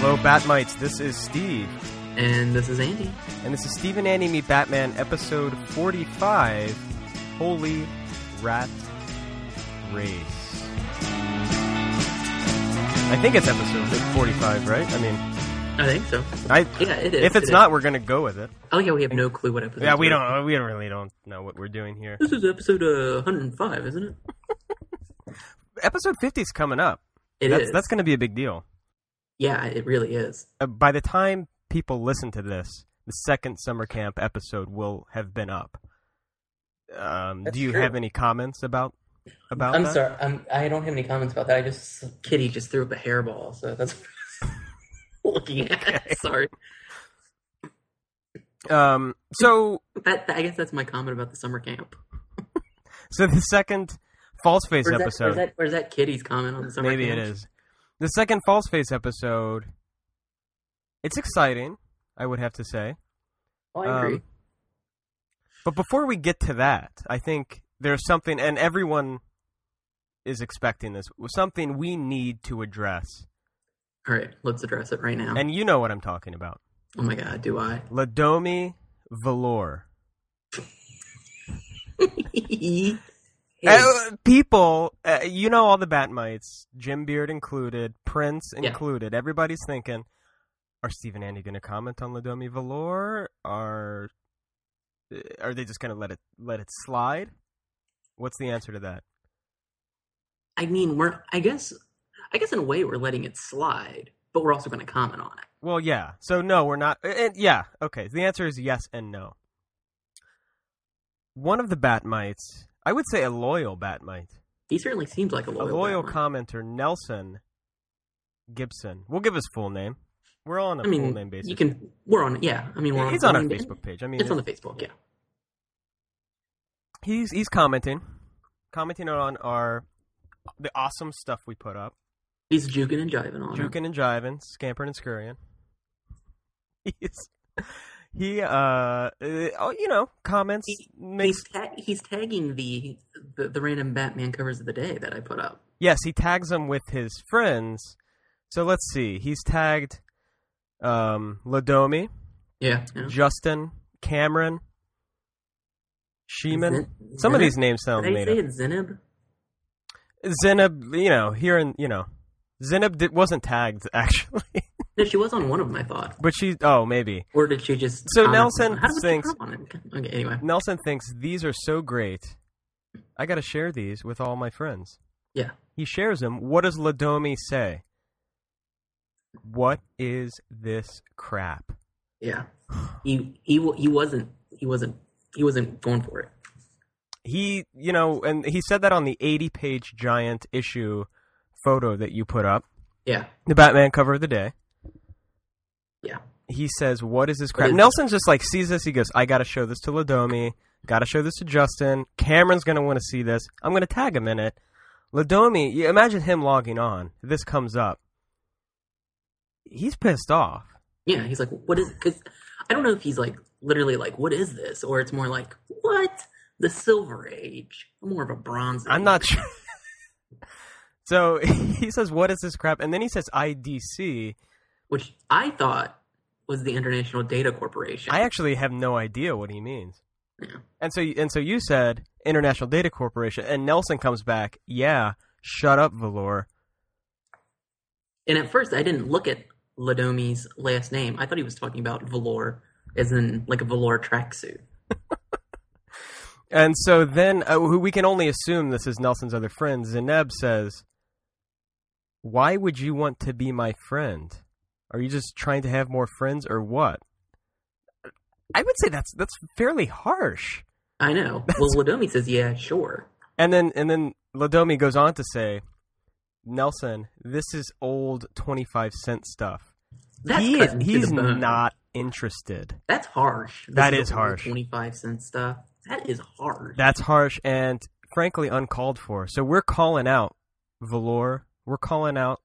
Hello, Batmites. This is Steve. And this is Andy. And this is Steve and Andy Meet Batman, episode 45, Holy Rat Race. I think it's episode 45, right? I mean... I think so. Yeah, it is. If it's not, we're going to go with it. Oh, yeah, we have no clue what episode. Yeah, we really don't know what we're doing here. This is episode 105, isn't it? Episode 50 is coming up. It is. That's going to be a big deal. Yeah, it really is. By the time people listen to this, the second summer camp episode will have been up. Do you have any comments about that? I'm sorry, I don't have any comments about that. Kitty just threw up a hairball, so that's what I was looking at. Okay. Sorry. I guess that's my comment about the summer camp. So the second False Face episode. Where's that Kitty's comment on the summer camp? Maybe it is. The second False Face episode, it's exciting, I would have to say. Oh, I agree. But before we get to that, I think there's something, and everyone is expecting this, something we need to address. All right, let's address it right now. And you know what I'm talking about. Oh my God, do I? Ladomi Valor. People, you know, all the Batmites, Jim Beard included, Prince included, everybody's thinking, are Steve and Andy going to comment on Ladomi Valor? Are they just going to let it slide? What's the answer to that? I mean, I guess in a way we're letting it slide, but we're also going to comment on it. Well, yeah. So no, we're not. Okay. The answer is yes and no. One of the Batmites... I would say a loyal Batmite. He certainly seems like a loyal commenter, Nelson Gibson. We'll give his full name. We're on a full name basis. He's on our Facebook page. I mean, it's on the Facebook. Yeah. He's commenting on the awesome stuff we put up. He's juking and jiving on it. Juking and jiving, scampering and scurrying. He comments. He's tagging the random Batman covers of the day that I put up. Yes, he tags them with his friends. So let's see. He's tagged Ladomi. Yeah. Justin, Cameron, Sheeman. Some of these names sound made up. Did I say it Zenib? Zenib, Zenib wasn't tagged, actually. No, she was on one of them, I thought. But maybe. Or did she just... So Nelson thinks... Okay, anyway. Nelson thinks these are so great. I got to share these with all my friends. Yeah. He shares them. What does Ladomi say? What is this crap? Yeah. He wasn't going for it. And he said that on the 80-page giant issue photo that you put up. Yeah. The Batman cover of the day. Yeah. He says, what is this crap? Nelson just sees this. He goes, I got to show this to Ladomi. Got to show this to Justin. Cameron's going to want to see this. I'm going to tag him in it. Ladomi, imagine him logging on. This comes up. He's pissed off. Yeah. He's like, what is, because I don't know if he's what is this? Or it's more like, what? The Silver Age. I'm more of a Bronze Age. I'm not sure. So he says, what is this crap? And then he says IDC. Which I thought was the International Data Corporation. I actually have no idea what he means. Yeah. And so you said International Data Corporation, and Nelson comes back, yeah, shut up, Valor. And at first I didn't look at Ladomi's last name. I thought he was talking about Valor, as in like a velour tracksuit. And so then we can only assume this is Nelson's other friend, Zeneb, says, why would you want to be my friend? Are you just trying to have more friends or what? I would say that's fairly harsh. I know. Well, Ladomi says, yeah, sure. And then Ladomi goes on to say, Nelson, this is old 25-cent stuff. He's not interested. That's harsh. That is harsh. 25-cent stuff. That is harsh. That's harsh and frankly uncalled for. So we're calling out Valor. We're calling out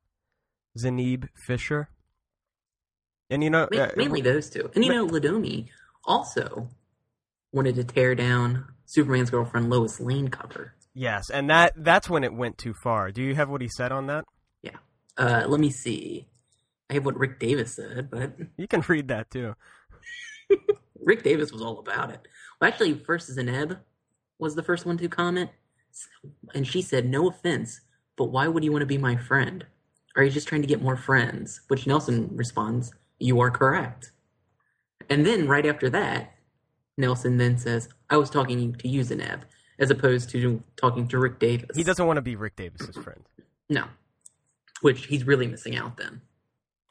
Zeneb Fisher. And mainly those two. And Ladomi also wanted to tear down Superman's girlfriend Lois Lane cover. Yes, and that's when it went too far. Do you have what he said on that? Yeah. Let me see. I have what Rick Davis said, but... You can read that, too. Rick Davis was all about it. Well, actually, first Zeneb was the first one to comment, and she said, "No offense, but why would you want to be my friend? Are you just trying to get more friends?" Which Nelson responds, "You are correct." And then right after that, Nelson then says, "I was talking to you, Zeneb," as opposed to talking to Rick Davis. He doesn't want to be Rick Davis's friend. No. Which he's really missing out then.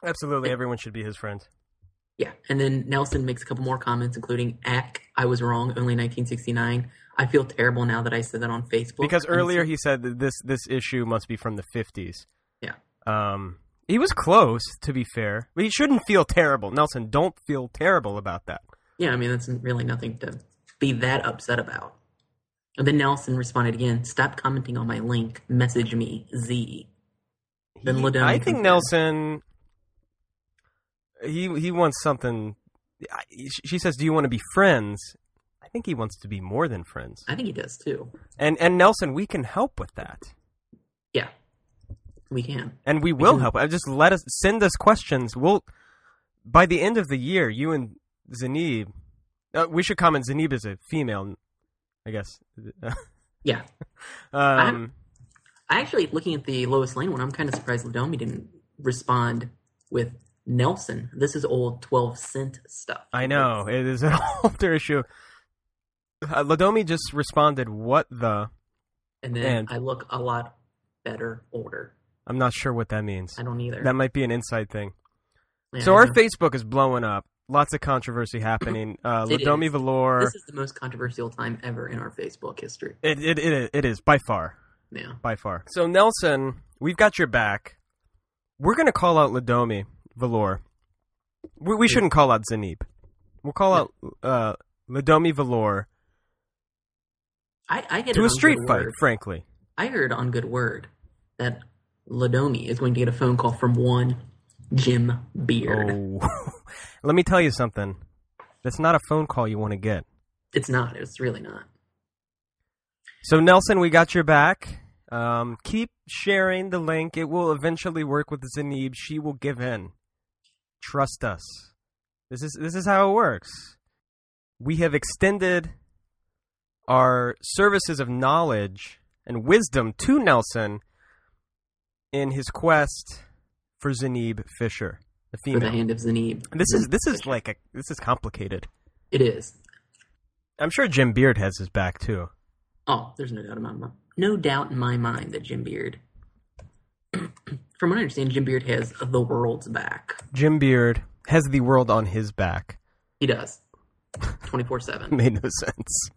Absolutely. Everyone should be his friend. Yeah. And then Nelson makes a couple more comments, including, "Ack, I was wrong, only 1969. I feel terrible now that I said that on Facebook." Because earlier he said that this issue must be from the 50s. Yeah. He was close, to be fair. But he shouldn't feel terrible. Nelson, don't feel terrible about that. Yeah, I mean, that's really nothing to be that upset about. And then Nelson responded again, "Stop commenting on my link. Message me, Z." Then Ladone. I think Nelson... He wants something. She says, "Do you want to be friends?" I think he wants to be more than friends. I think he does too. And Nelson, we can help with that. Yeah, we can, and we will help. Just let us send us questions. We'll by the end of the year, you and Zeneb. We should comment. Zeneb is a female, I guess. Yeah. I actually, looking at the Lois Lane one, I'm kind of surprised Ladomi didn't respond with, "Nelson, this is old 12-cent stuff." I know. It is an older issue. Ladomi just responded, "What the?" And then, "I look a lot better older." I'm not sure what that means. I don't either. That might be an inside thing. Yeah, so our Facebook is blowing up. Lots of controversy happening. Ladomi Valor. This is the most controversial time ever in our Facebook history. It is, by far. Yeah. By far. So Nelson, we've got your back. We're going to call out Ladomi Valor. We shouldn't call out Zeneb. We'll call out Ladomi Valor. I get to a street fight, frankly. I heard on Good Word that Ladomi is going to get a phone call from one Jim Beard. Oh. Let me tell you something. That's not a phone call you want to get. It's not. It's really not. So, Nelson, we got your back. Keep sharing the link. It will eventually work with Zeneb. She will give in. Trust us. This is how it works. We have extended our services of knowledge and wisdom to Nelson in his quest for Zeneb Fisher, the female. For the hand of Zeneb. This is complicated. It is. I'm sure Jim Beard has his back too. Oh, there's no doubt about that. No doubt in my mind that Jim Beard, from what I understand, Jim Beard has the world's back. Jim Beard has the world on his back. He does. 24/7. Made no sense.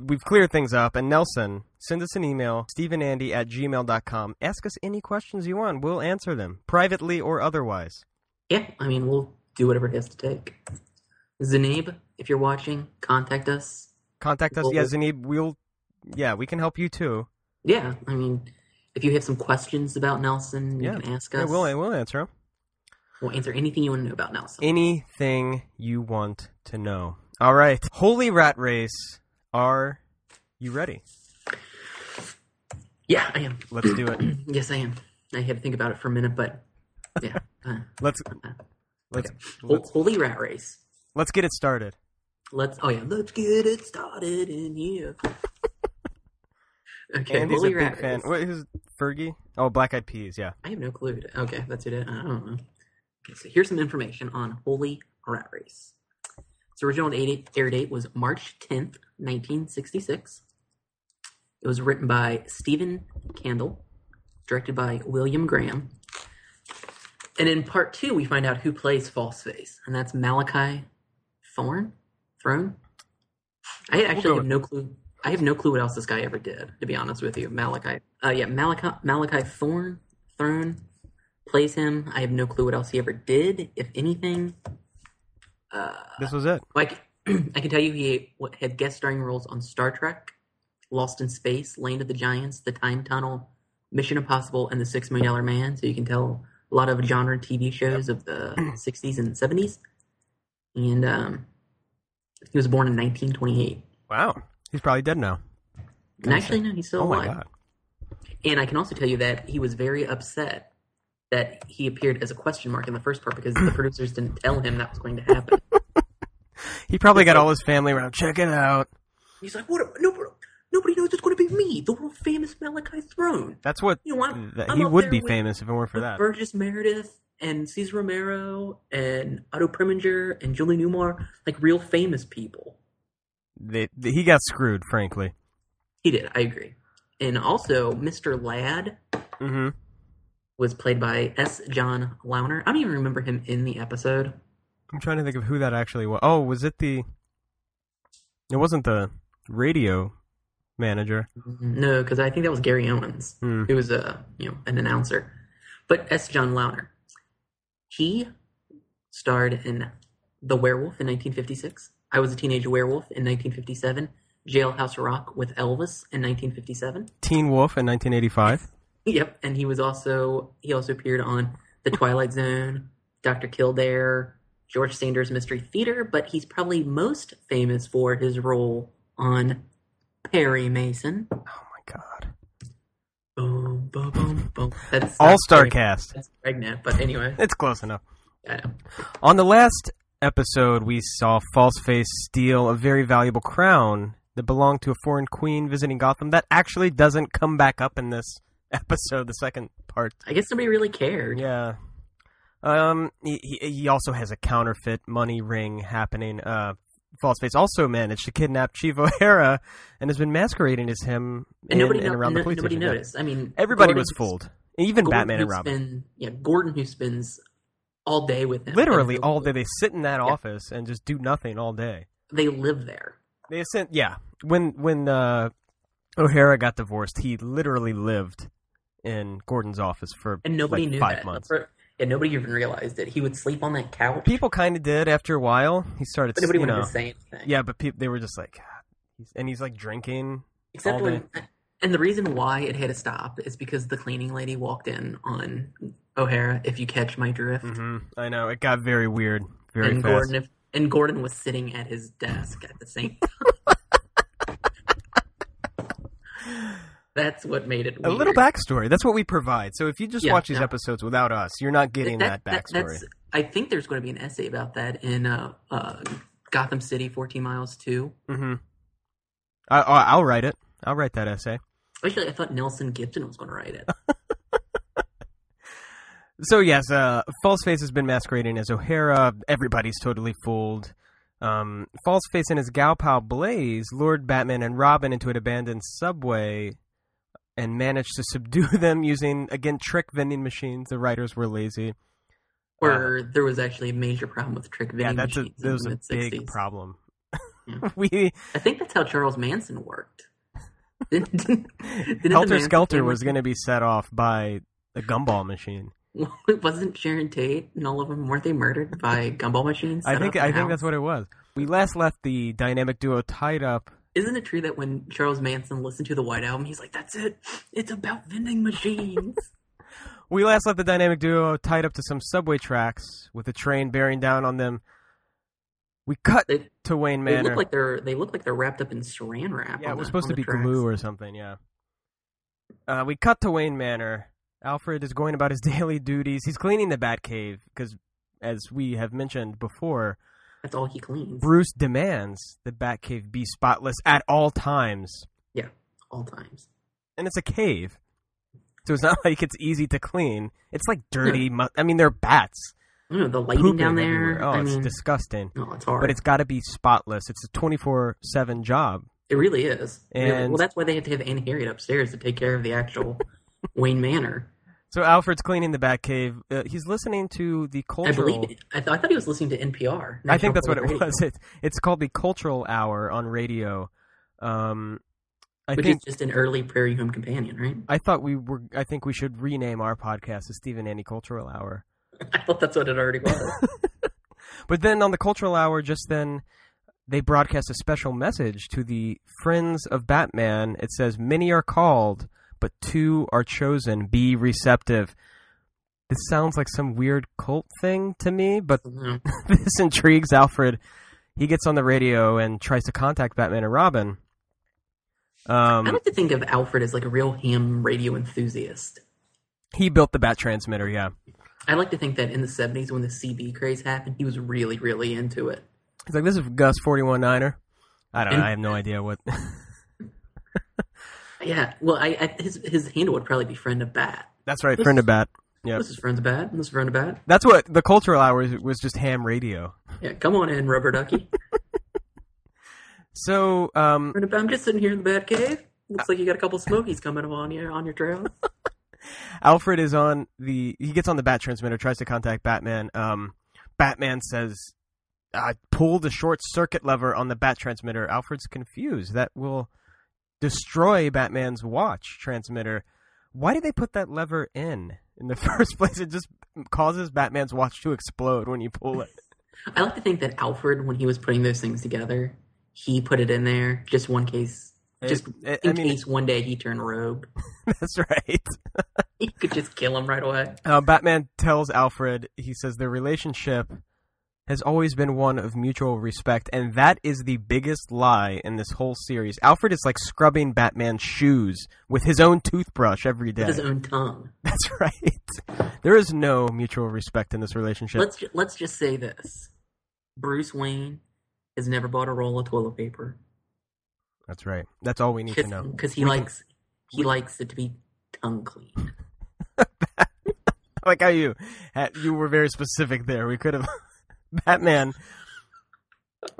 We've cleared things up. And Nelson, send us an email, stevenandy@gmail.com. Ask us any questions you want. We'll answer them, privately or otherwise. Yeah, I mean, we'll do whatever it has to take. Zeneb, if you're watching, contact us. Contact us. Yeah, Zeneb, yeah, we can help you too. Yeah, I mean, if you have some questions about Nelson, you can ask us. Yeah, we'll answer them. We'll answer anything you want to know about Nelson. Anything you want to know. All right. Holy Rat Race, are you ready? Yeah, I am. Let's do it. Yes, I am. I had to think about it for a minute, but yeah. Let's Holy Rat Race. Let's get it started. Let's get it started in here. Okay, Andy's Holy a big fan. What is Fergie? Oh, Black Eyed Peas, yeah. I have no clue. Okay, that's it. I don't know. Okay, so here's some information on Holy Rat Race. Its original air date was March 10th, 1966. It was written by Stephen Candle, directed by William Graham. And in part two, we find out who plays Falseface, and that's Malachi Throne. I actually have no clue. I have no clue what else this guy ever did, to be honest with you. Malachi Throne plays him. I have no clue what else he ever did, if anything. This was it. Like, I can tell you he had guest starring roles on Star Trek, Lost in Space, Land of the Giants, The Time Tunnel, Mission Impossible, and The $6 Million Man. So you can tell a lot of genre TV shows of the 60s and 70s. And he was born in 1928. Wow. He's probably dead now. Actually, no, he's still alive. Oh, my God. And I can also tell you that he was very upset that he appeared as a question mark in the first part because the producers didn't tell him that was going to happen. He probably got all his family around. Check it out. He's like, what? Nobody knows it's going to be me, the world famous Malachi Throne. That's what he would be famous if it weren't for that. Burgess Meredith and Cesar Romero and Otto Preminger and Julie Newmar, like real famous people. He got screwed, frankly. He did. I agree. And also, Mr. Ladd was played by S. John Launer. I don't even remember him in the episode. I'm trying to think of who that actually was. Oh, was it the? It wasn't the radio manager. No, because I think that was Gary Owens, who was an announcer. But S. John Launer, he starred in The Werewolf in 1956. I Was a Teenage Werewolf in 1957. Jailhouse Rock with Elvis in 1957. Teen Wolf in 1985. Yep, and he also appeared on The Twilight Zone, Dr. Kildare, George Sanders' Mystery Theater, but he's probably most famous for his role on Perry Mason. Oh my god. Boom, boom, boom, boom. That's all-star cast. That's pregnant, but anyway. It's close enough. I know. On the last episode, we saw Falseface steal a very valuable crown that belonged to a foreign queen visiting Gotham. That actually doesn't come back up in this episode, the second part. I guess somebody really cared. Yeah. He also has a counterfeit money ring happening. Falseface also managed to kidnap Chief O'Hara and has been masquerading as him and around the police station. Nobody noticed. I mean, everybody was fooled. Even Batman and Robin. Gordon, who spends all day with him. Literally all day. They sit in that office and just do nothing all day. They live there. They When O'Hara got divorced, he literally lived in Gordon's office for like 5 months. And nobody even realized it. He would sleep on that couch. People kind of did after a while. He started, but nobody wanted to say anything. Yeah, but they were just like, and he's like drinking. Except all day. And the reason why it had to stop is because the cleaning lady walked in on O'Hara. If you catch my drift, I know it got very weird, very fast. Gordon was sitting at his desk at the same time. That's what made it weird. A little backstory. That's what we provide. So if you just watch these episodes without us, you're not getting that backstory. I think there's going to be an essay about that in Gotham City, 14 Miles 2. Mm-hmm. I'll write it. I'll write that essay. Actually, I thought Nelson Gibson was going to write it. So yes, Falseface has been masquerading as O'Hara. Everybody's totally fooled. Falseface and his gal pal Blaze lured Batman and Robin into an abandoned subway and managed to subdue them using, again, trick vending machines. The writers were lazy. Or there was actually a major problem with trick vending machines. Yeah, that was a big problem. Yeah. I think that's how Charles Manson worked. Helter Skelter was going to be set off by a gumball machine. Well, it wasn't Sharon Tate and all of them. Weren't they murdered by gumball machines? I think that's what it was. We last left the dynamic duo tied up. Isn't it true that when Charles Manson listened to the White Album, he's like, that's it. It's about vending machines. We last left the dynamic duo tied up to some subway tracks with a train bearing down on them. We cut to Wayne Manor. They look like they're wrapped up in saran wrap. Yeah, it was supposed to be glue or something, yeah. We cut to Wayne Manor. Alfred is going about his daily duties. He's cleaning the Batcave because, as we have mentioned before, that's all he cleans. Bruce demands the Batcave be spotless at all times. Yeah, all times. And it's a cave, so it's not like it's easy to clean. It's like dirty. No. I mean, there are bats. No, the lighting down there. Everywhere. It's disgusting. No, it's hard. But it's got to be spotless. It's a 24/7 job. It really is. And well, that's why they had to have Anne Harriet upstairs to take care of the actual Wayne Manor. So Alfred's cleaning the Batcave. He's listening to the cultural... I thought he was listening to NPR. I think that's what it was. It's called the Cultural Hour on radio. Which is just an early Prairie Home Companion, right? I think we should rename our podcast as Steve and Annie Cultural Hour. I thought that's what it already was. But then on the Cultural Hour, just then, they broadcast a special message to the Friends of Batman. It says, "Many are called, but two are chosen. Be receptive." This sounds like some weird cult thing to me, but this intrigues Alfred. He gets on the radio and tries to contact Batman and Robin. I like to think of Alfred as like a real ham radio enthusiast. He built the bat transmitter, yeah. I like to think that in the 70s when the CB craze happened, he was really, really into it. He's like, this is Gus 41-er. I have no idea what. Yeah, well, his handle would probably be Friend of Bat. That's right, Friend of Bat. Yep. This is Friend of Bat, and this is Friend of Bat. That's what the Cultural Hour was just ham radio. Yeah, come on in, Rubber Ducky. So, Friend of Bat, I'm just sitting here in the Bat Cave. Looks like you got a couple Smokies coming on your trail. Alfred is on he gets on the Bat transmitter, tries to contact Batman. Batman says, pull the short circuit lever on the Bat transmitter. Alfred's confused. That will destroy Batman's watch transmitter. Why did they put that lever in the first place? It just causes Batman's watch to explode when you pull it. I like to think that Alfred, when he was putting those things together, he put it in there just one case. Just in case one day he turned rogue. That's right. He could just kill him right away. Batman tells Alfred, he says, their relationship has always been one of mutual respect, and that is the biggest lie in this whole series. Alfred is like scrubbing Batman's shoes with his own toothbrush every day. With his own tongue. That's right. There is no mutual respect in this relationship. Let's just say this. Bruce Wayne has never bought a roll of toilet paper. That's right. That's all we need to know. Because he likes it to be tongue clean. Like how you were very specific there. We could have... Batman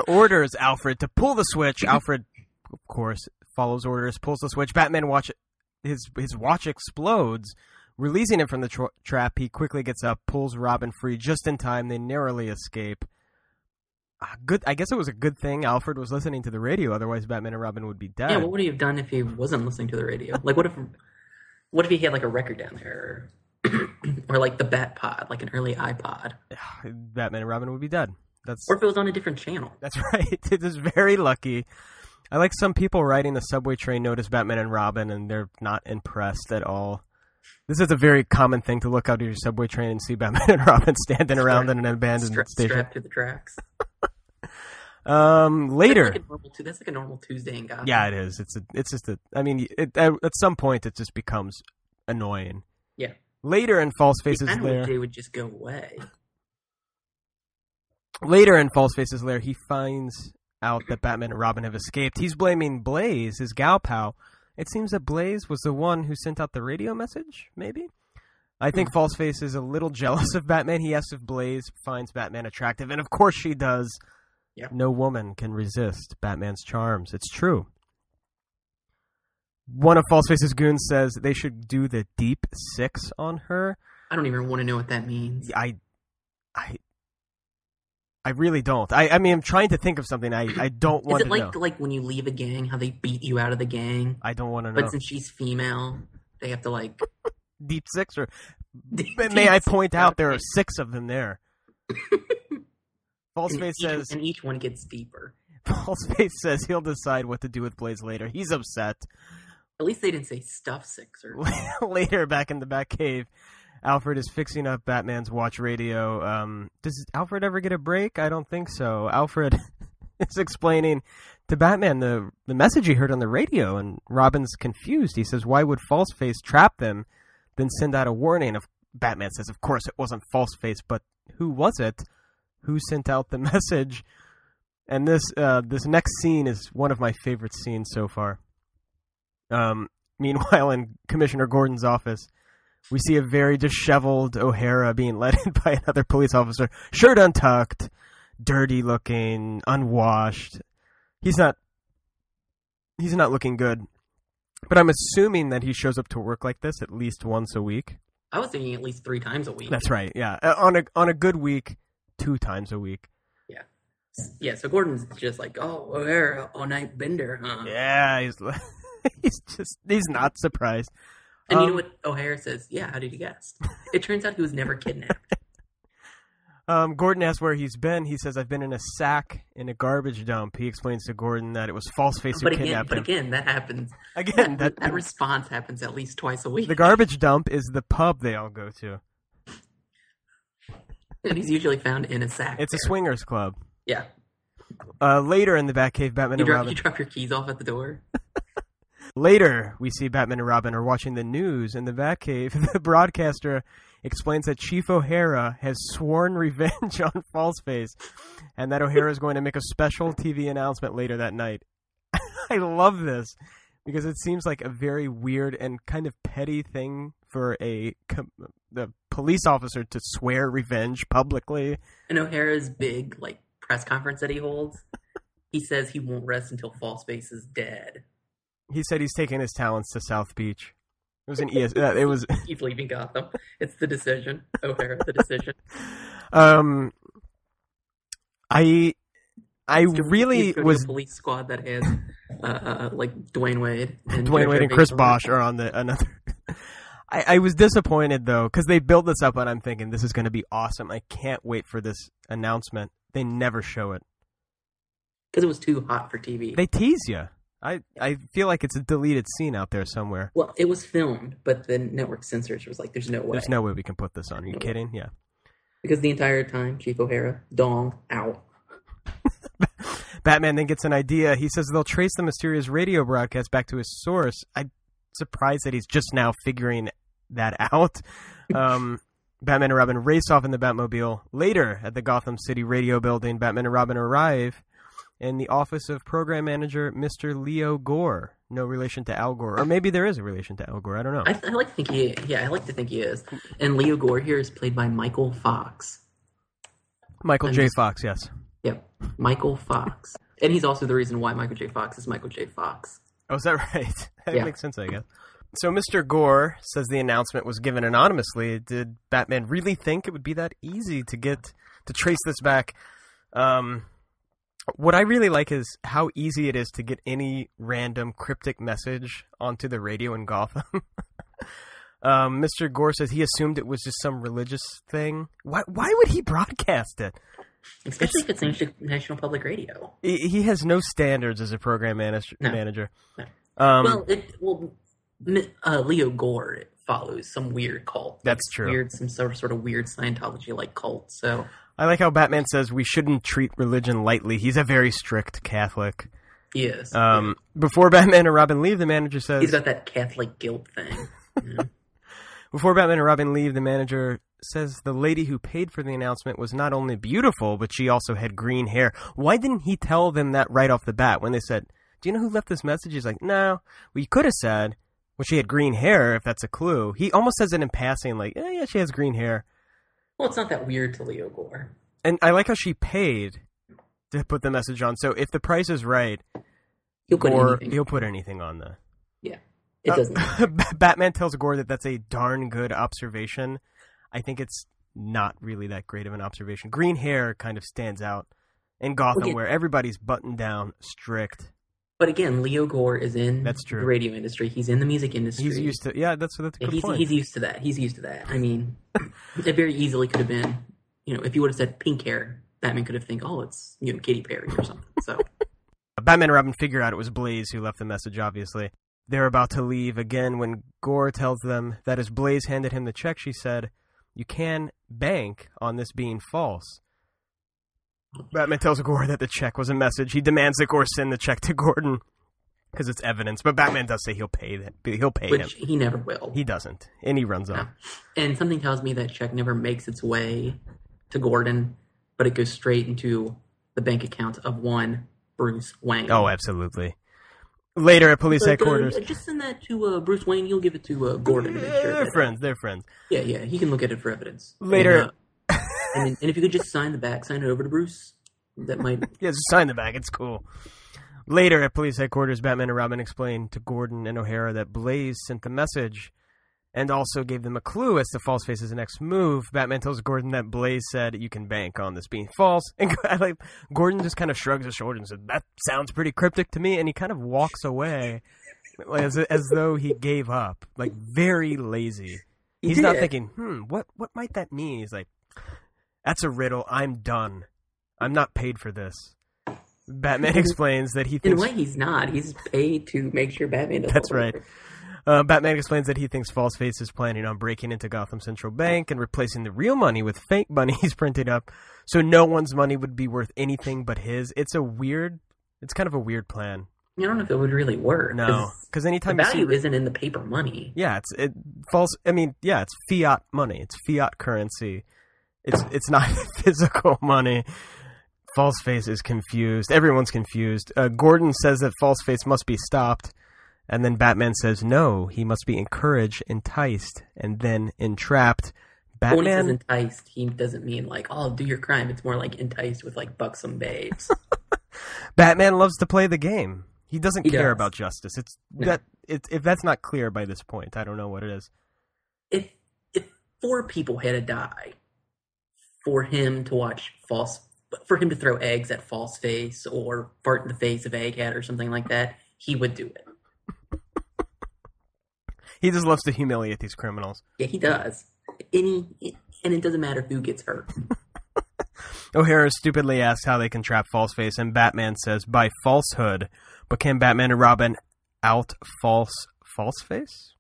orders Alfred to pull the switch. Alfred, of course, follows orders, pulls the switch. Batman his watch explodes, releasing him from the trap. He quickly gets up, pulls Robin free just in time. They narrowly escape. I guess it was a good thing Alfred was listening to the radio. Otherwise, Batman and Robin would be dead. Yeah, what would he have done if he wasn't listening to the radio? Like, what if he had like a record down there? Or like the Batpod, like an early iPod. Batman and Robin would be dead. Or if it was on a different channel. That's right. It is very lucky. I like some people riding the subway train notice Batman and Robin, and they're not impressed at all. This is a very common thing to look out at your subway train and see Batman and Robin standing around in an abandoned station. Strapped to the tracks. Later. That's like a normal Tuesday in Gotham. Yeah, it is. At some point it just becomes annoying. Yeah. Later in False Faces Lair, they would just go away. Later in False Faces Lair, he finds out that Batman and Robin have escaped. He's blaming Blaze, his gal pal. It seems that Blaze was the one who sent out the radio message, maybe? I think False Face is a little jealous of Batman. He asks if Blaze finds Batman attractive, and of course she does. Yep. No woman can resist Batman's charms. It's true. One of False Face's goons says they should do the deep six on her. I don't even want to know what that means. I really don't. I mean, I'm trying to think of something. I don't want to know. Is it like when you leave a gang, how they beat you out of the gang? I don't want to know. But since she's female, they have to like... deep six or... May I point out there are six of them there. False Face says... And each one gets deeper. False Face says he'll decide what to do with Blaze later. He's upset. At least they didn't say stuff sixer. Later, back in the Batcave, Alfred is fixing up Batman's watch radio. Does Alfred ever get a break? I don't think so. Alfred is explaining to Batman the message he heard on the radio, and Robin's confused. He says, why would False Face trap them, then send out a warning? Batman says, of course it wasn't False Face, but who was it? Who sent out the message? And this next scene is one of my favorite scenes so far. Meanwhile, in Commissioner Gordon's office, we see a very disheveled O'Hara being led in by another police officer, shirt untucked, dirty looking, unwashed. He's not looking good, but I'm assuming that he shows up to work like this at least once a week. I was thinking at least 3 times a week. That's right. Yeah. On a good week, 2 times a week. Yeah. So Gordon's just like, oh, O'Hara all night bender, huh? Yeah. He's not surprised. And you know what O'Hara says? Yeah, how did you guess? It turns out he was never kidnapped. Gordon asks where he's been. He says, I've been in a sack in a garbage dump. He explains to Gordon that it was False Face who kidnapped him. But again, that happens. Again, that response happens at least twice a week. The garbage dump is the pub they all go to. And he's usually found in a sack. It's a swingers club. Yeah. Later in the Batcave, Batman and Robin... You drop your keys off at the door? Later, we see Batman and Robin are watching the news in the Batcave. The broadcaster explains that Chief O'Hara has sworn revenge on Falseface, and that O'Hara is going to make a special TV announcement later that night. I love this because it seems like a very weird and kind of petty thing for the police officer to swear revenge publicly. And O'Hara's big press conference that he holds, he says he won't rest until Falseface is dead. He said he's taking his talents to South Beach. It was an ES. It was. He's leaving Gotham. It's The Decision. O'Hara, The Decision. He's really a police squad that has Dwayne Wade. And Dwayne Wade and Chris Bosch are on another. I was disappointed though because they built this up and I'm thinking this is going to be awesome. I can't wait for this announcement. They never show it because it was too hot for TV. They tease you. I feel like it's a deleted scene out there somewhere. Well, it was filmed, but the network censors was like, there's no way. There's no way we can put this on. Are you kidding? Yeah. Because the entire time, Chief O'Hara, dong, out. Batman then gets an idea. He says they'll trace the mysterious radio broadcast back to his source. I'm surprised that he's just now figuring that out. Batman and Robin race off in the Batmobile. Later, at the Gotham City radio building, Batman and Robin arrive in the office of program manager, Mr. Leo Gore. No relation to Al Gore. Or maybe there is a relation to Al Gore. I don't know. I like to think he is. Yeah, I like to think he is. And Leo Gore here is played by Michael Fox. Michael J. Fox, yes. Yep. Michael Fox. And he's also the reason why Michael J. Fox is Michael J. Fox. Oh, is that right? That makes sense, I guess. So Mr. Gore says the announcement was given anonymously. Did Batman really think it would be that easy to trace this back? What I really like is how easy it is to get any random cryptic message onto the radio in Gotham. Mr. Gore says he assumed it was just some religious thing. Why would he broadcast it? Especially if it's National Public Radio. He has no standards as a program manager. No. Leo Gore follows some weird cult. That's true. Some sort of weird Scientology-like cult, so... I like how Batman says we shouldn't treat religion lightly. He's a very strict Catholic. He is. Before Batman and Robin leave, the manager says... He's got that Catholic guilt thing. Yeah. Before Batman and Robin leave, the manager says the lady who paid for the announcement was not only beautiful, but she also had green hair. Why didn't he tell them that right off the bat when they said, do you know who left this message? He's like, no. Well, you could have said, well, she had green hair, if that's a clue. He almost says it in passing, like, yeah, she has green hair. Well, it's not that weird to Leo Gore. And I like how she paid to put the message on. So if the price is right, he'll put anything on the... Yeah, it doesn't. Batman tells Gore that that's a darn good observation. I think it's not really that great of an observation. Green hair kind of stands out in Gotham where everybody's buttoned down, strict. But again, Leo Gore is in the radio industry. He's in the music industry. He's used to... Yeah, that's a good point. He's used to that. He's used to that. I mean, it very easily could have been... You know, if you would have said pink hair, Batman could have think, oh, it's Katy Perry or something. So, Batman and Robin figure out it was Blaze who left the message, obviously. They're about to leave again when Gore tells them that as Blaze handed him the check, she said, you can bank on this being false. Batman tells Gore that the check was a message. He demands that Gore send the check to Gordon because it's evidence. But Batman does say he'll pay that. He'll pay him. Which he never will. He doesn't, and he runs off. And something tells me that check never makes its way to Gordon, but it goes straight into the bank account of one Bruce Wayne. Oh, absolutely. Later at police headquarters, just send that to Bruce Wayne. He'll give it to Gordon. To make sure they're friends. They're friends. Yeah. He can look at it for evidence. Later. And if you could just sign the back, sign it over to Bruce, that might... Yeah, just sign the back. It's cool. Later at police headquarters, Batman and Robin explain to Gordon and O'Hara that Blaze sent the message and also gave them a clue as to Falseface's next move. Batman tells Gordon that Blaze said, you can bank on this being false. And Gordon just kind of shrugs his shoulders and said, that sounds pretty cryptic to me. And he kind of walks away as though he gave up. Like, very lazy. He's not thinking, what might that mean? He's like... That's a riddle. I'm done. I'm not paid for this. Batman explains that he thinks... In a way, he's not. He's paid to make sure Batman doesn't... That's right. Batman explains that he thinks Falseface is planning on breaking into Gotham Central Bank and replacing the real money with fake money he's printed up, so no one's money would be worth anything but his. It's kind of a weird plan. I don't know if it would really work. No, because anytime the value isn't in the paper money. Yeah, it falls. I mean, yeah, it's fiat money. It's fiat currency. It's not physical money. Falseface is confused. Everyone's confused. Gordon says that Falseface must be stopped, and then Batman says no, he must be encouraged, enticed, and then entrapped. Batman, when he says enticed, he doesn't mean like, oh, do your crime. It's more like enticed with like buxom babes. Batman loves to play the game. He doesn't care about justice. If that's not clear by this point, I don't know what it is. If four people had to die for him to watch for him to throw eggs at Falseface or fart in the face of Egghead or something like that, he would do it. He just loves to humiliate these criminals. Yeah, he does. And it doesn't matter who gets hurt. O'Hara stupidly asks how they can trap Falseface, and Batman says, by falsehood. But can Batman and Robin out-false Falseface?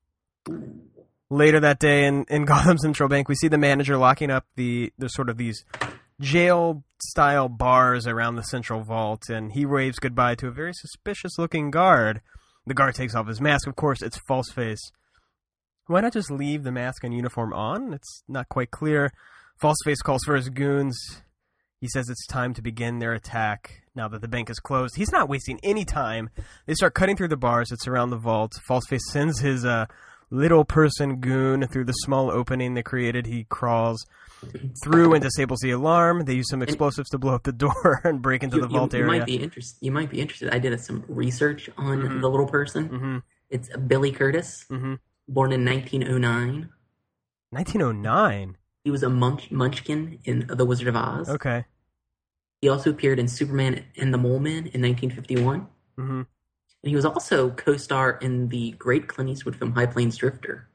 Later that day in Gotham Central Bank, we see the manager locking up the sort of these jail-style bars around the central vault, and he waves goodbye to a very suspicious-looking guard. The guard takes off his mask. Of course, it's Falseface. Why not just leave the mask and uniform on? It's not quite clear. Falseface calls for his goons. He says it's time to begin their attack now that the bank is closed. He's not wasting any time. They start cutting through the bars that surround the vault. Falseface sends his little person goon through the small opening they created. He crawls through and disables the alarm. They use some explosives to blow up the door and break into the vault area. You might be interested. I did some research on the little person. Mm-hmm. It's Billy Curtis, born in 1909. 1909? He was a munchkin in The Wizard of Oz. Okay. He also appeared in Superman and the Mole Man in 1951. Mm-hmm. And he was also co-star in the great Clint Eastwood film High Plains Drifter.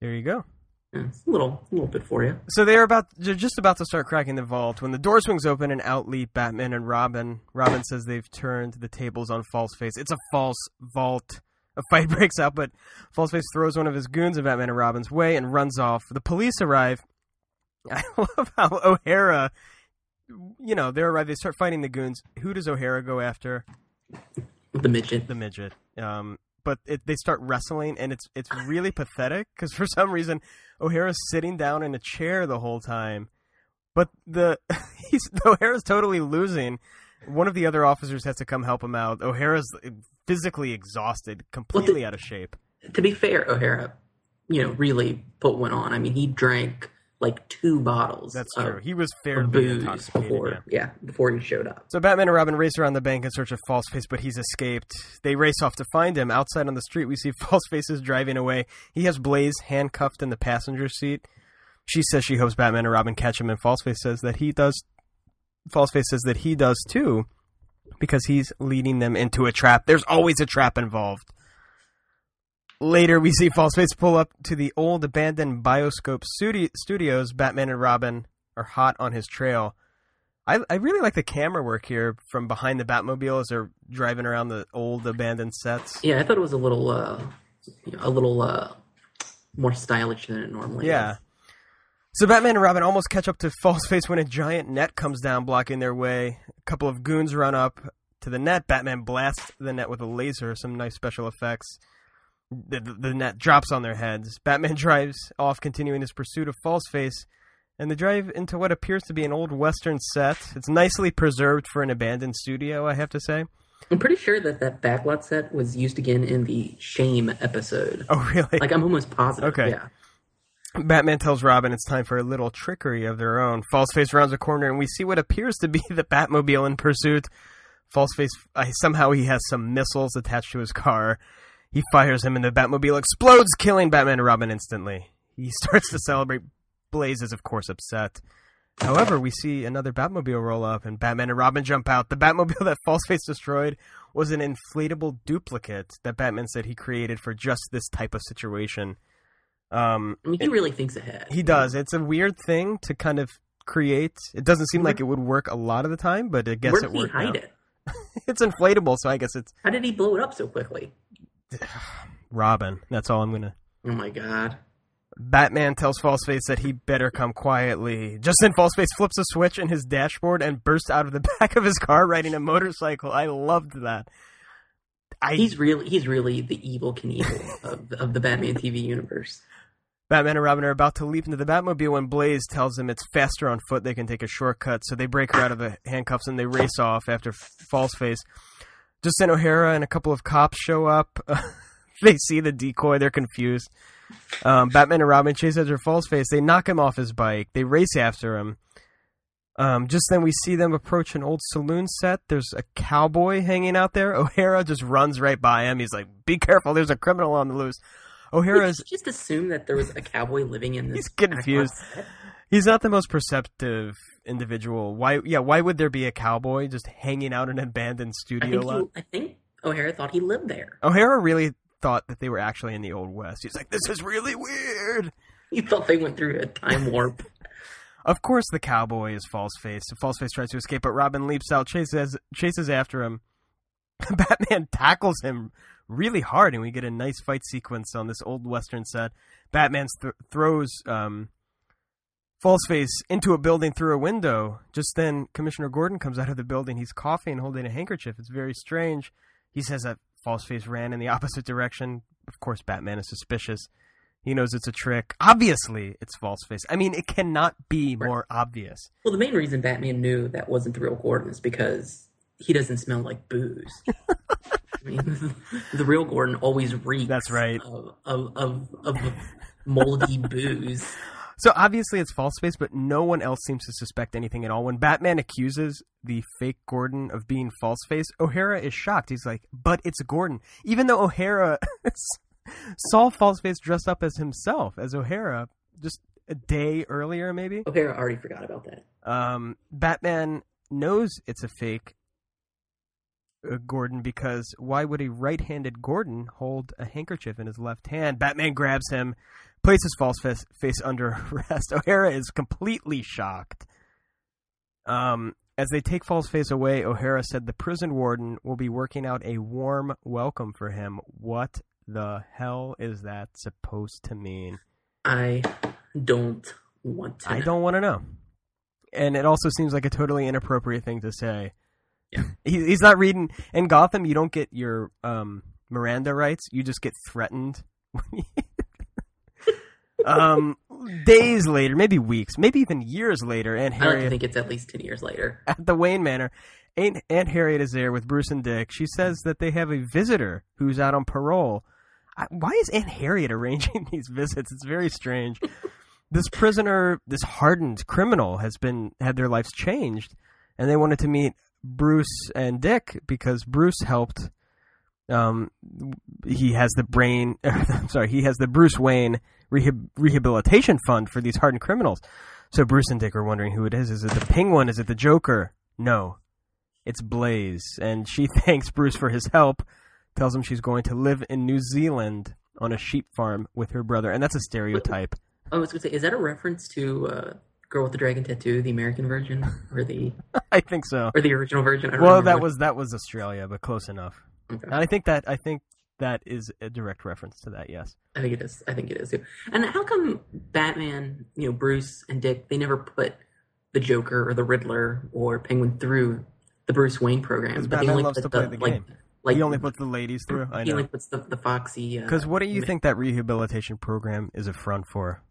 There you go. Yeah, it's a little bit for you. So they're just about to start cracking the vault when the door swings open and out leap Batman and Robin. Robin says they've turned the tables on Falseface. It's a false vault. A fight breaks out, but Falseface throws one of his goons in Batman and Robin's way and runs off. The police arrive. I love how O'Hara, they arrive. They start fighting the goons. Who does O'Hara go after? The midget. But they start wrestling, and it's really pathetic because for some reason O'Hara's sitting down in a chair the whole time. But O'Hara's totally losing. One of the other officers has to come help him out. O'Hara's physically exhausted, completely out of shape. To be fair, O'Hara, really put one on. I mean, he drank like 2 bottles. That's true. He was fairly intoxicated before he showed up. So Batman and Robin race around the bank in search of Falseface, but he's escaped. They race off to find him. Outside on the street, we see Falseface is driving away. He has Blaze handcuffed in the passenger seat. She says she hopes Batman and Robin catch him, and Falseface says that he does. Falseface says that he does too, because he's leading them into a trap. There's always a trap involved. Later, we see Falseface pull up to the old abandoned Bioscope Studios. Batman and Robin are hot on his trail. I really like the camera work here from behind the Batmobile as they're driving around the old abandoned sets. Yeah, I thought it was a little more stylish than it normally is. So Batman and Robin almost catch up to Falseface when a giant net comes down, blocking their way. A couple of goons run up to the net. Batman blasts the net with a laser, some nice special effects. The net drops on their heads. Batman drives off, continuing his pursuit of Falseface, and they drive into what appears to be an old Western set. It's nicely preserved for an abandoned studio, I have to say. I'm pretty sure that backlot set was used again in the Shame episode. Oh, really? Like, I'm almost positive, okay. Yeah. Batman tells Robin it's time for a little trickery of their own. Falseface rounds a corner, and we see what appears to be the Batmobile in pursuit. Falseface, somehow he has some missiles attached to his car. He fires him, and the Batmobile explodes, killing Batman and Robin instantly. He starts to celebrate. Blaze is, of course, upset. However, we see another Batmobile roll up, and Batman and Robin jump out. The Batmobile that Falseface destroyed was an inflatable duplicate that Batman said he created for just this type of situation. He really thinks ahead. He does. It's a weird thing to kind of create. It doesn't seem like it would work a lot of the time, but I guess it worked. Where did he hide it? It's inflatable, so I guess it's... How did he blow it up so quickly? Robin. That's all I'm going to... Oh, my God. Batman tells Falseface that he better come quietly. Just then, Falseface flips a switch in his dashboard and bursts out of the back of his car riding a motorcycle. I loved that. He's really the evil Knievel of the Batman TV universe. Batman and Robin are about to leap into the Batmobile when Blaze tells them it's faster on foot, they can take a shortcut, so they break her out of the handcuffs and they race off after Fallsface. Justin O'Hara and a couple of cops show up. They see the decoy, they're confused. Batman and Robin chase after Fallsface, they knock him off his bike, they race after him. Just then we see them approach an old saloon set. There's a cowboy hanging out there. O'Hara just runs right by him. He's like, be careful, there's a criminal on the loose. O'Hara's... Did you just assume that there was a cowboy living in this... He's getting confused. Set? He's not the most perceptive individual. Why would there be a cowboy just hanging out in an abandoned studio lot? I think O'Hara thought he lived there. O'Hara really thought that they were actually in the Old West. He's like, this is really weird. He thought they went through a time warp. Of course the cowboy is Fallsface. Fallsface tries to escape, but Robin leaps out, chases after him. Batman tackles him really hard, and we get a nice fight sequence on this old Western set. Batman throws Fallsface into a building through a window. Just then, Commissioner Gordon comes out of the building. He's coughing, holding a handkerchief. It's very strange. He says that Fallsface ran in the opposite direction. Of course, Batman is suspicious. He knows it's a trick. Obviously, it's Fallsface. I mean, it cannot be more obvious. Well, the main reason Batman knew that wasn't the real Gordon is because he doesn't smell like booze. I mean, the real Gordon always reeks of moldy booze. So obviously it's Fallsface, but no one else seems to suspect anything at all. When Batman accuses the fake Gordon of being Fallsface, O'Hara is shocked. He's like, but it's Gordon. Even though O'Hara... saw Fallsface dressed up as himself, as O'Hara, just a day earlier, maybe. O'Hara already forgot about that. Batman knows it's a fake Gordon because why would a right-handed Gordon hold a handkerchief in his left hand? Batman grabs him, places Fallsface under arrest. O'Hara is completely shocked. As they take Fallsface away, O'Hara said the prison warden will be working out a warm welcome for him. What the hell is that supposed to mean? I don't want to know. And it also seems like a totally inappropriate thing to say. Yeah. He's not reading. In Gotham, you don't get your Miranda rights. You just get threatened. Days later, maybe weeks, maybe even years later, Aunt Harriet... I like to think it's at least 10 years later. At the Wayne Manor, Aunt Harriet is there with Bruce and Dick. She says that they have a visitor who's out on parole. Why is Aunt Harriet arranging these visits? It's very strange. This prisoner, this hardened criminal, had their lives changed, and they wanted to meet Bruce and Dick because Bruce helped. He has the Bruce Wayne rehabilitation fund for these hardened criminals. So Bruce and Dick are wondering who it is. Is it the Penguin? Is it the Joker? No, it's Blaze. And she thanks Bruce for his help. Tells him she's going to live in New Zealand on a sheep farm with her brother. And that's a stereotype. I was going to say, is that a reference to Girl with the Dragon Tattoo, the American version, or the? I think so. Or the original version. That was Australia, but close enough. Okay. And I think that is a direct reference to that. Yes, I think it is too. And how come Batman, Bruce and Dick, they never put the Joker or the Riddler or Penguin through the Bruce Wayne program? But Batman loves to play the game. He only puts the ladies through. I know. He only puts the Foxy. Because what do you think that rehabilitation program is a front for?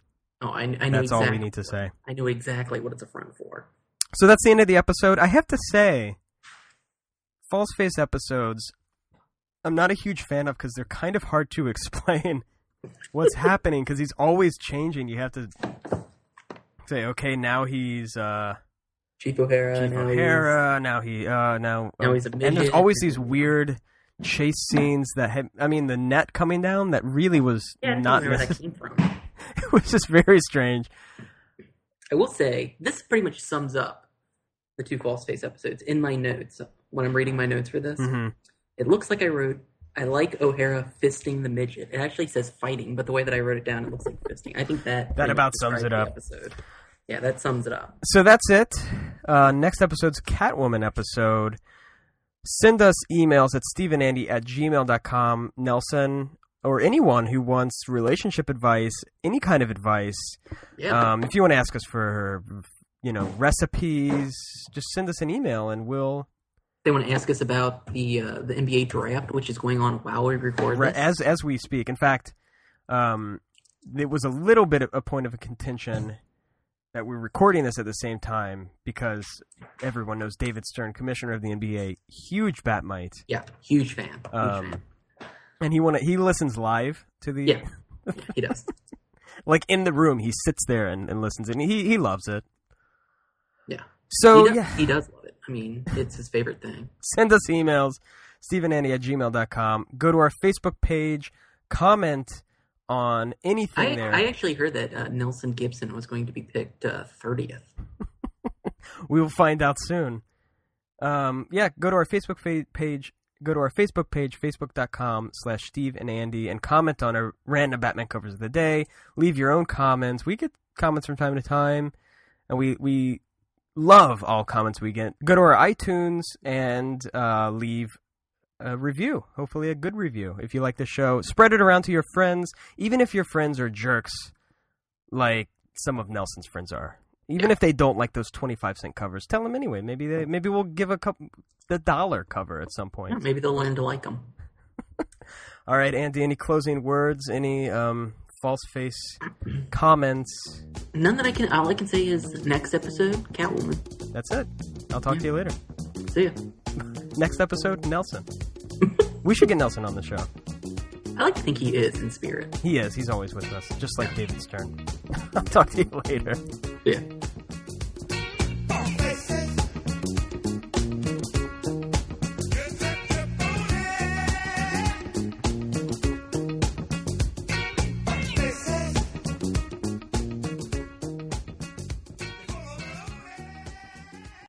Oh, I know. That's exactly all we need to say. I know exactly what it's a front for. So that's the end of the episode. I have to say, Fallsface episodes, I'm not a huge fan of because they're kind of hard to explain what's happening because he's always changing. You have to say, okay, now he's Chief O'Hara. Now he's a midget. And there's always these weird chase scenes that had. I mean, the net coming down that really was not. Where that came from. It was just very strange. I will say this pretty much sums up the two Fallsface episodes in my notes when I'm reading my notes for this. Mm-hmm. It looks like I wrote, I like O'Hara fisting the midget. It actually says fighting, but the way that I wrote it down, it looks like fisting. I think that about sums it up. Episode. Yeah, that sums it up. So that's it. Next episode's Catwoman episode. Send us emails at stevenandy@gmail.com. Nelson or anyone who wants relationship advice, any kind of advice. Yeah. If you want to ask us for, recipes, just send us an email and we'll They want to ask us about the NBA draft, which is going on while we record this. As we speak. In fact, it was a little bit of a point of contention that we're recording this at the same time because everyone knows David Stern, commissioner of the NBA, huge Batmite. Yeah, huge fan. Huge fan. And he listens live to the... Yeah, he does. Like in the room, he sits there and listens, and he loves it. Yeah. So he does love it. I mean, it's his favorite thing. Send us emails, stephenandy@gmail.com. Go to our Facebook page, comment on anything there. I actually heard that Nelson Gibson was going to be picked 30th. We will find out soon. Go to our Facebook page. Go to our Facebook page, facebook.com/Steve and Andy, and comment on our random Batman covers of the day. Leave your own comments. We get comments from time to time, and we love all comments we get. Go to our iTunes and leave a review, hopefully a good review. If you like the show, spread it around to your friends, even if your friends are jerks like some of Nelson's friends are. Even if they don't like those 25-cent covers, tell them anyway. Maybe we'll give a couple the dollar cover at some point. Yeah, maybe they'll learn to like them. All right, Andy. Any closing words? Any false face comments? None that I can. All I can say is next episode, Catwoman. That's it. I'll talk to you later. See ya. Next episode, Nelson. We should get Nelson on the show. I like to think he is in spirit. He is. He's always with us, just like David Stern. I'll talk to you later. Yeah.